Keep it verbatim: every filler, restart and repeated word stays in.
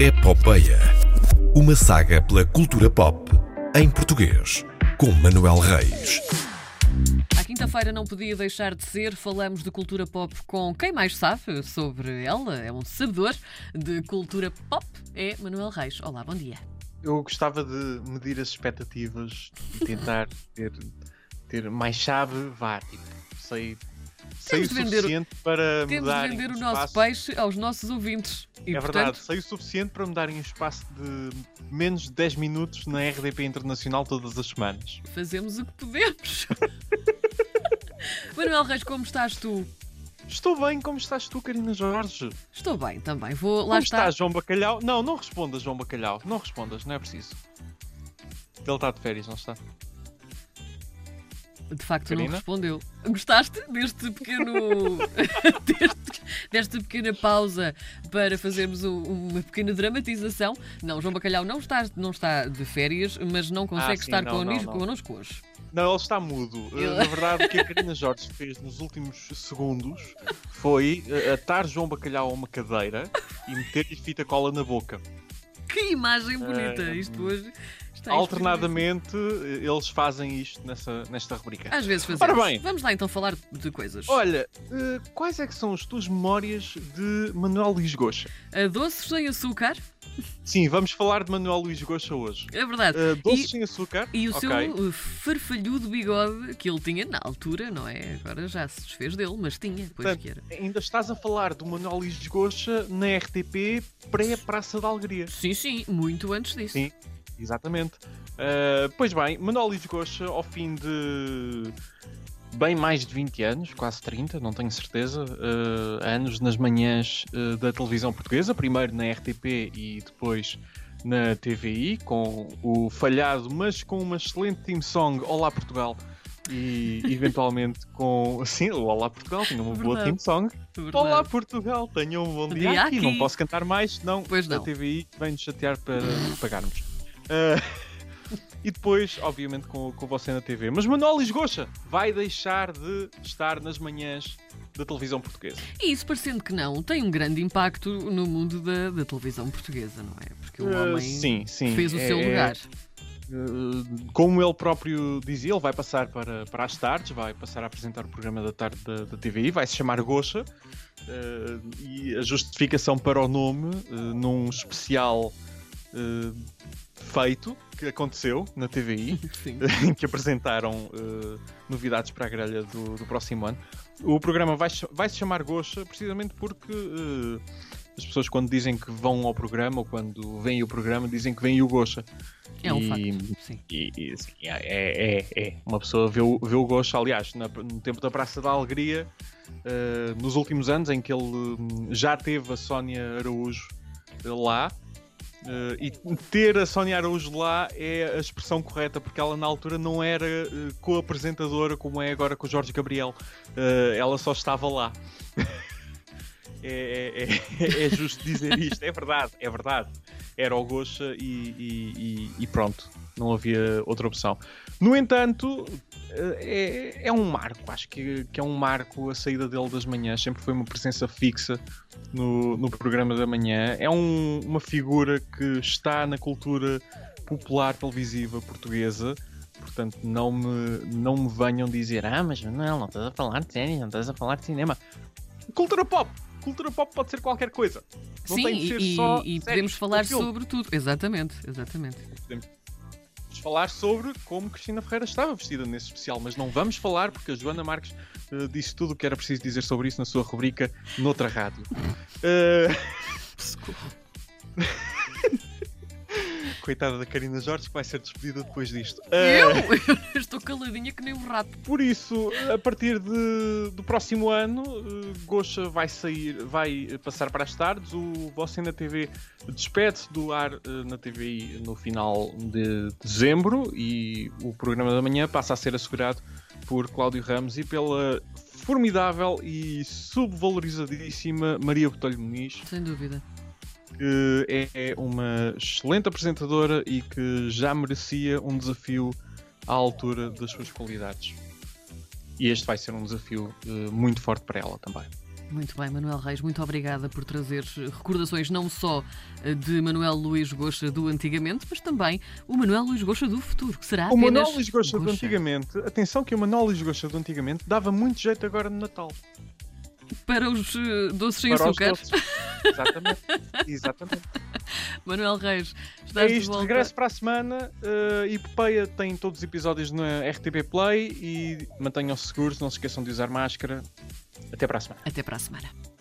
É Popeia, uma saga pela cultura pop em português, com Manuel Reis. À quinta-feira não podia deixar de ser, falamos de cultura pop com quem mais sabe sobre ela, é um sabedor de cultura pop, é Manuel Reis. Olá, bom dia. Eu gostava de medir as expectativas e tentar ter, ter mais chave, vá, tipo, sei... sei o suficiente para me darem vender o nosso peixe aos nossos ouvintes. E, é verdade, portanto... sei o suficiente para me darem um espaço de menos de dez minutos na R D P Internacional todas as semanas. Fazemos o que podemos. Manuel Reis, como estás tu? Estou bem, como estás tu, Carina Jorge? Estou bem também, vou lá estar. Como estás, João Bacalhau? Não, não respondas, João Bacalhau. Não respondas, não é preciso. Ele está de férias, não está? De facto, Carina? Não respondeu. Gostaste deste pequeno deste, desta pequena pausa para fazermos o, uma pequena dramatização? Não, João Bacalhau não está, não está de férias, mas não consegue ah, sim, estar não, não, connosco não. hoje. Não, ele está mudo. Ele... Na verdade, o que a Carina Jorge fez nos últimos segundos foi atar João Bacalhau a uma cadeira e meter-lhe fita cola na boca. Que imagem bonita uh, isto hoje. Alternadamente, eles fazem isto nessa, nesta rubrica. Às vezes fazemos. Ora bem, vamos lá então falar de coisas. Olha, uh, quais é que são as tuas memórias de Manuel Luís Goucha? Uh, doces sem açúcar? Sim, vamos falar de Manuel Luís Goucha hoje. É verdade. Uh, doces e, sem açúcar? E o okay. seu farfalhudo bigode que ele tinha na altura, não é? Agora já se desfez dele, mas tinha. Pois Portanto, que era. Ainda estás a falar do Manuel Luís Goucha na R T P pré-Praça da Alegria. Sim, sim, muito antes disso. Sim. Exatamente. Uh, pois bem, Manuel Luís Goucha, ao fim de bem mais de vinte anos, quase trinta, não tenho certeza, uh, anos nas manhãs uh, da televisão portuguesa, primeiro na R T P e depois na T V I, com o falhado, mas com uma excelente theme song, Olá Portugal, e eventualmente com, assim, o Olá Portugal, tinha uma Verdade. boa theme song. Verdade. Olá Portugal, tenham um bom dia, dia aqui. aqui. Não posso cantar mais, senão não. a T V I vem-nos chatear para pagarmos. Uh, e depois, obviamente, com, com você na T V. Mas Manuel Luís Goucha vai deixar de estar nas manhãs da televisão portuguesa. E isso, parecendo que não, tem um grande impacto no mundo da, da televisão portuguesa, não é? Porque o homem uh, sim, sim, fez o é, seu lugar. Uh, como ele próprio dizia, ele vai passar para, para as tardes, vai passar a apresentar o programa da tarde da, da T V I, vai se chamar Goucha. Uh, e a justificação para o nome, uh, num especial... Uh, feito, que aconteceu na T V I, em que apresentaram uh, novidades para a grelha do, do próximo ano. O programa vai, vai se chamar Goucha precisamente porque uh, as pessoas, quando dizem que vão ao programa ou quando veem o programa, dizem que veem o Goucha. É um e, facto, sim. E, e, assim, é, é, é. Uma pessoa vê o, vê o Goucha, aliás, na, no tempo da Praça da Alegria, uh, nos últimos anos, em que ele um, já teve a Sónia Araújo uh, lá. Uh, e ter a Sónia Araújo lá é a expressão correta, porque ela na altura não era uh, co-apresentadora como é agora com o Jorge Gabriel, uh, ela só estava lá. é, é, é, é justo dizer isto, é verdade, é verdade. Era o Goucha e, e, e, e pronto, não havia outra opção. No entanto, é, é um marco, acho que, que é um marco a saída dele das manhãs, sempre foi uma presença fixa no, no programa da manhã. É um, uma figura que está na cultura popular televisiva portuguesa, portanto não me, não me venham dizer ah, mas não, não estás a falar de séries, não estás a falar de cinema. Cultura pop! Cultura pop pode ser qualquer coisa. Não Sim, tem de ser e, só e, e podemos falar sobre tudo. Exatamente, exatamente. Podemos falar sobre como Cristina Ferreira estava vestida nesse especial, mas não vamos falar porque a Joana Marques uh, disse tudo o que era preciso dizer sobre isso na sua rubrica noutra rádio. Uh... Coitada da Carina Jorge, que vai ser despedida depois disto. Uh... Eu? Eu estou caladinha que nem um rato. Por isso, a partir de, do próximo ano, uh, Goucha vai sair, vai passar para as tardes. O Você na T V despede-se do ar uh, na T V I no final de dezembro e o programa da manhã passa a ser assegurado por Cláudio Ramos e pela formidável e subvalorizadíssima Maria Botelho Moniz. Sem dúvida. Que é uma excelente apresentadora e que já merecia um desafio à altura das suas qualidades. E este vai ser um desafio uh, muito forte para ela também. Muito bem, Manuel Reis, muito obrigada por trazer recordações não só de Manuel Luís Goucha do antigamente, mas também o Manuel Luís Goucha do futuro, que será o Manuel Luís Goucha do antigamente. Atenção que o Manuel Luís Goucha do antigamente dava muito jeito agora no Natal. Para os doces sem açúcar. Exatamente. Exatamente. Manuel Reis, estás é isto, de volta. Regresso para a semana. Uh, e Popeia tem todos os episódios na R T P Play e mantenham-se seguros, não se esqueçam de usar máscara. Até para a semana. Até para a semana.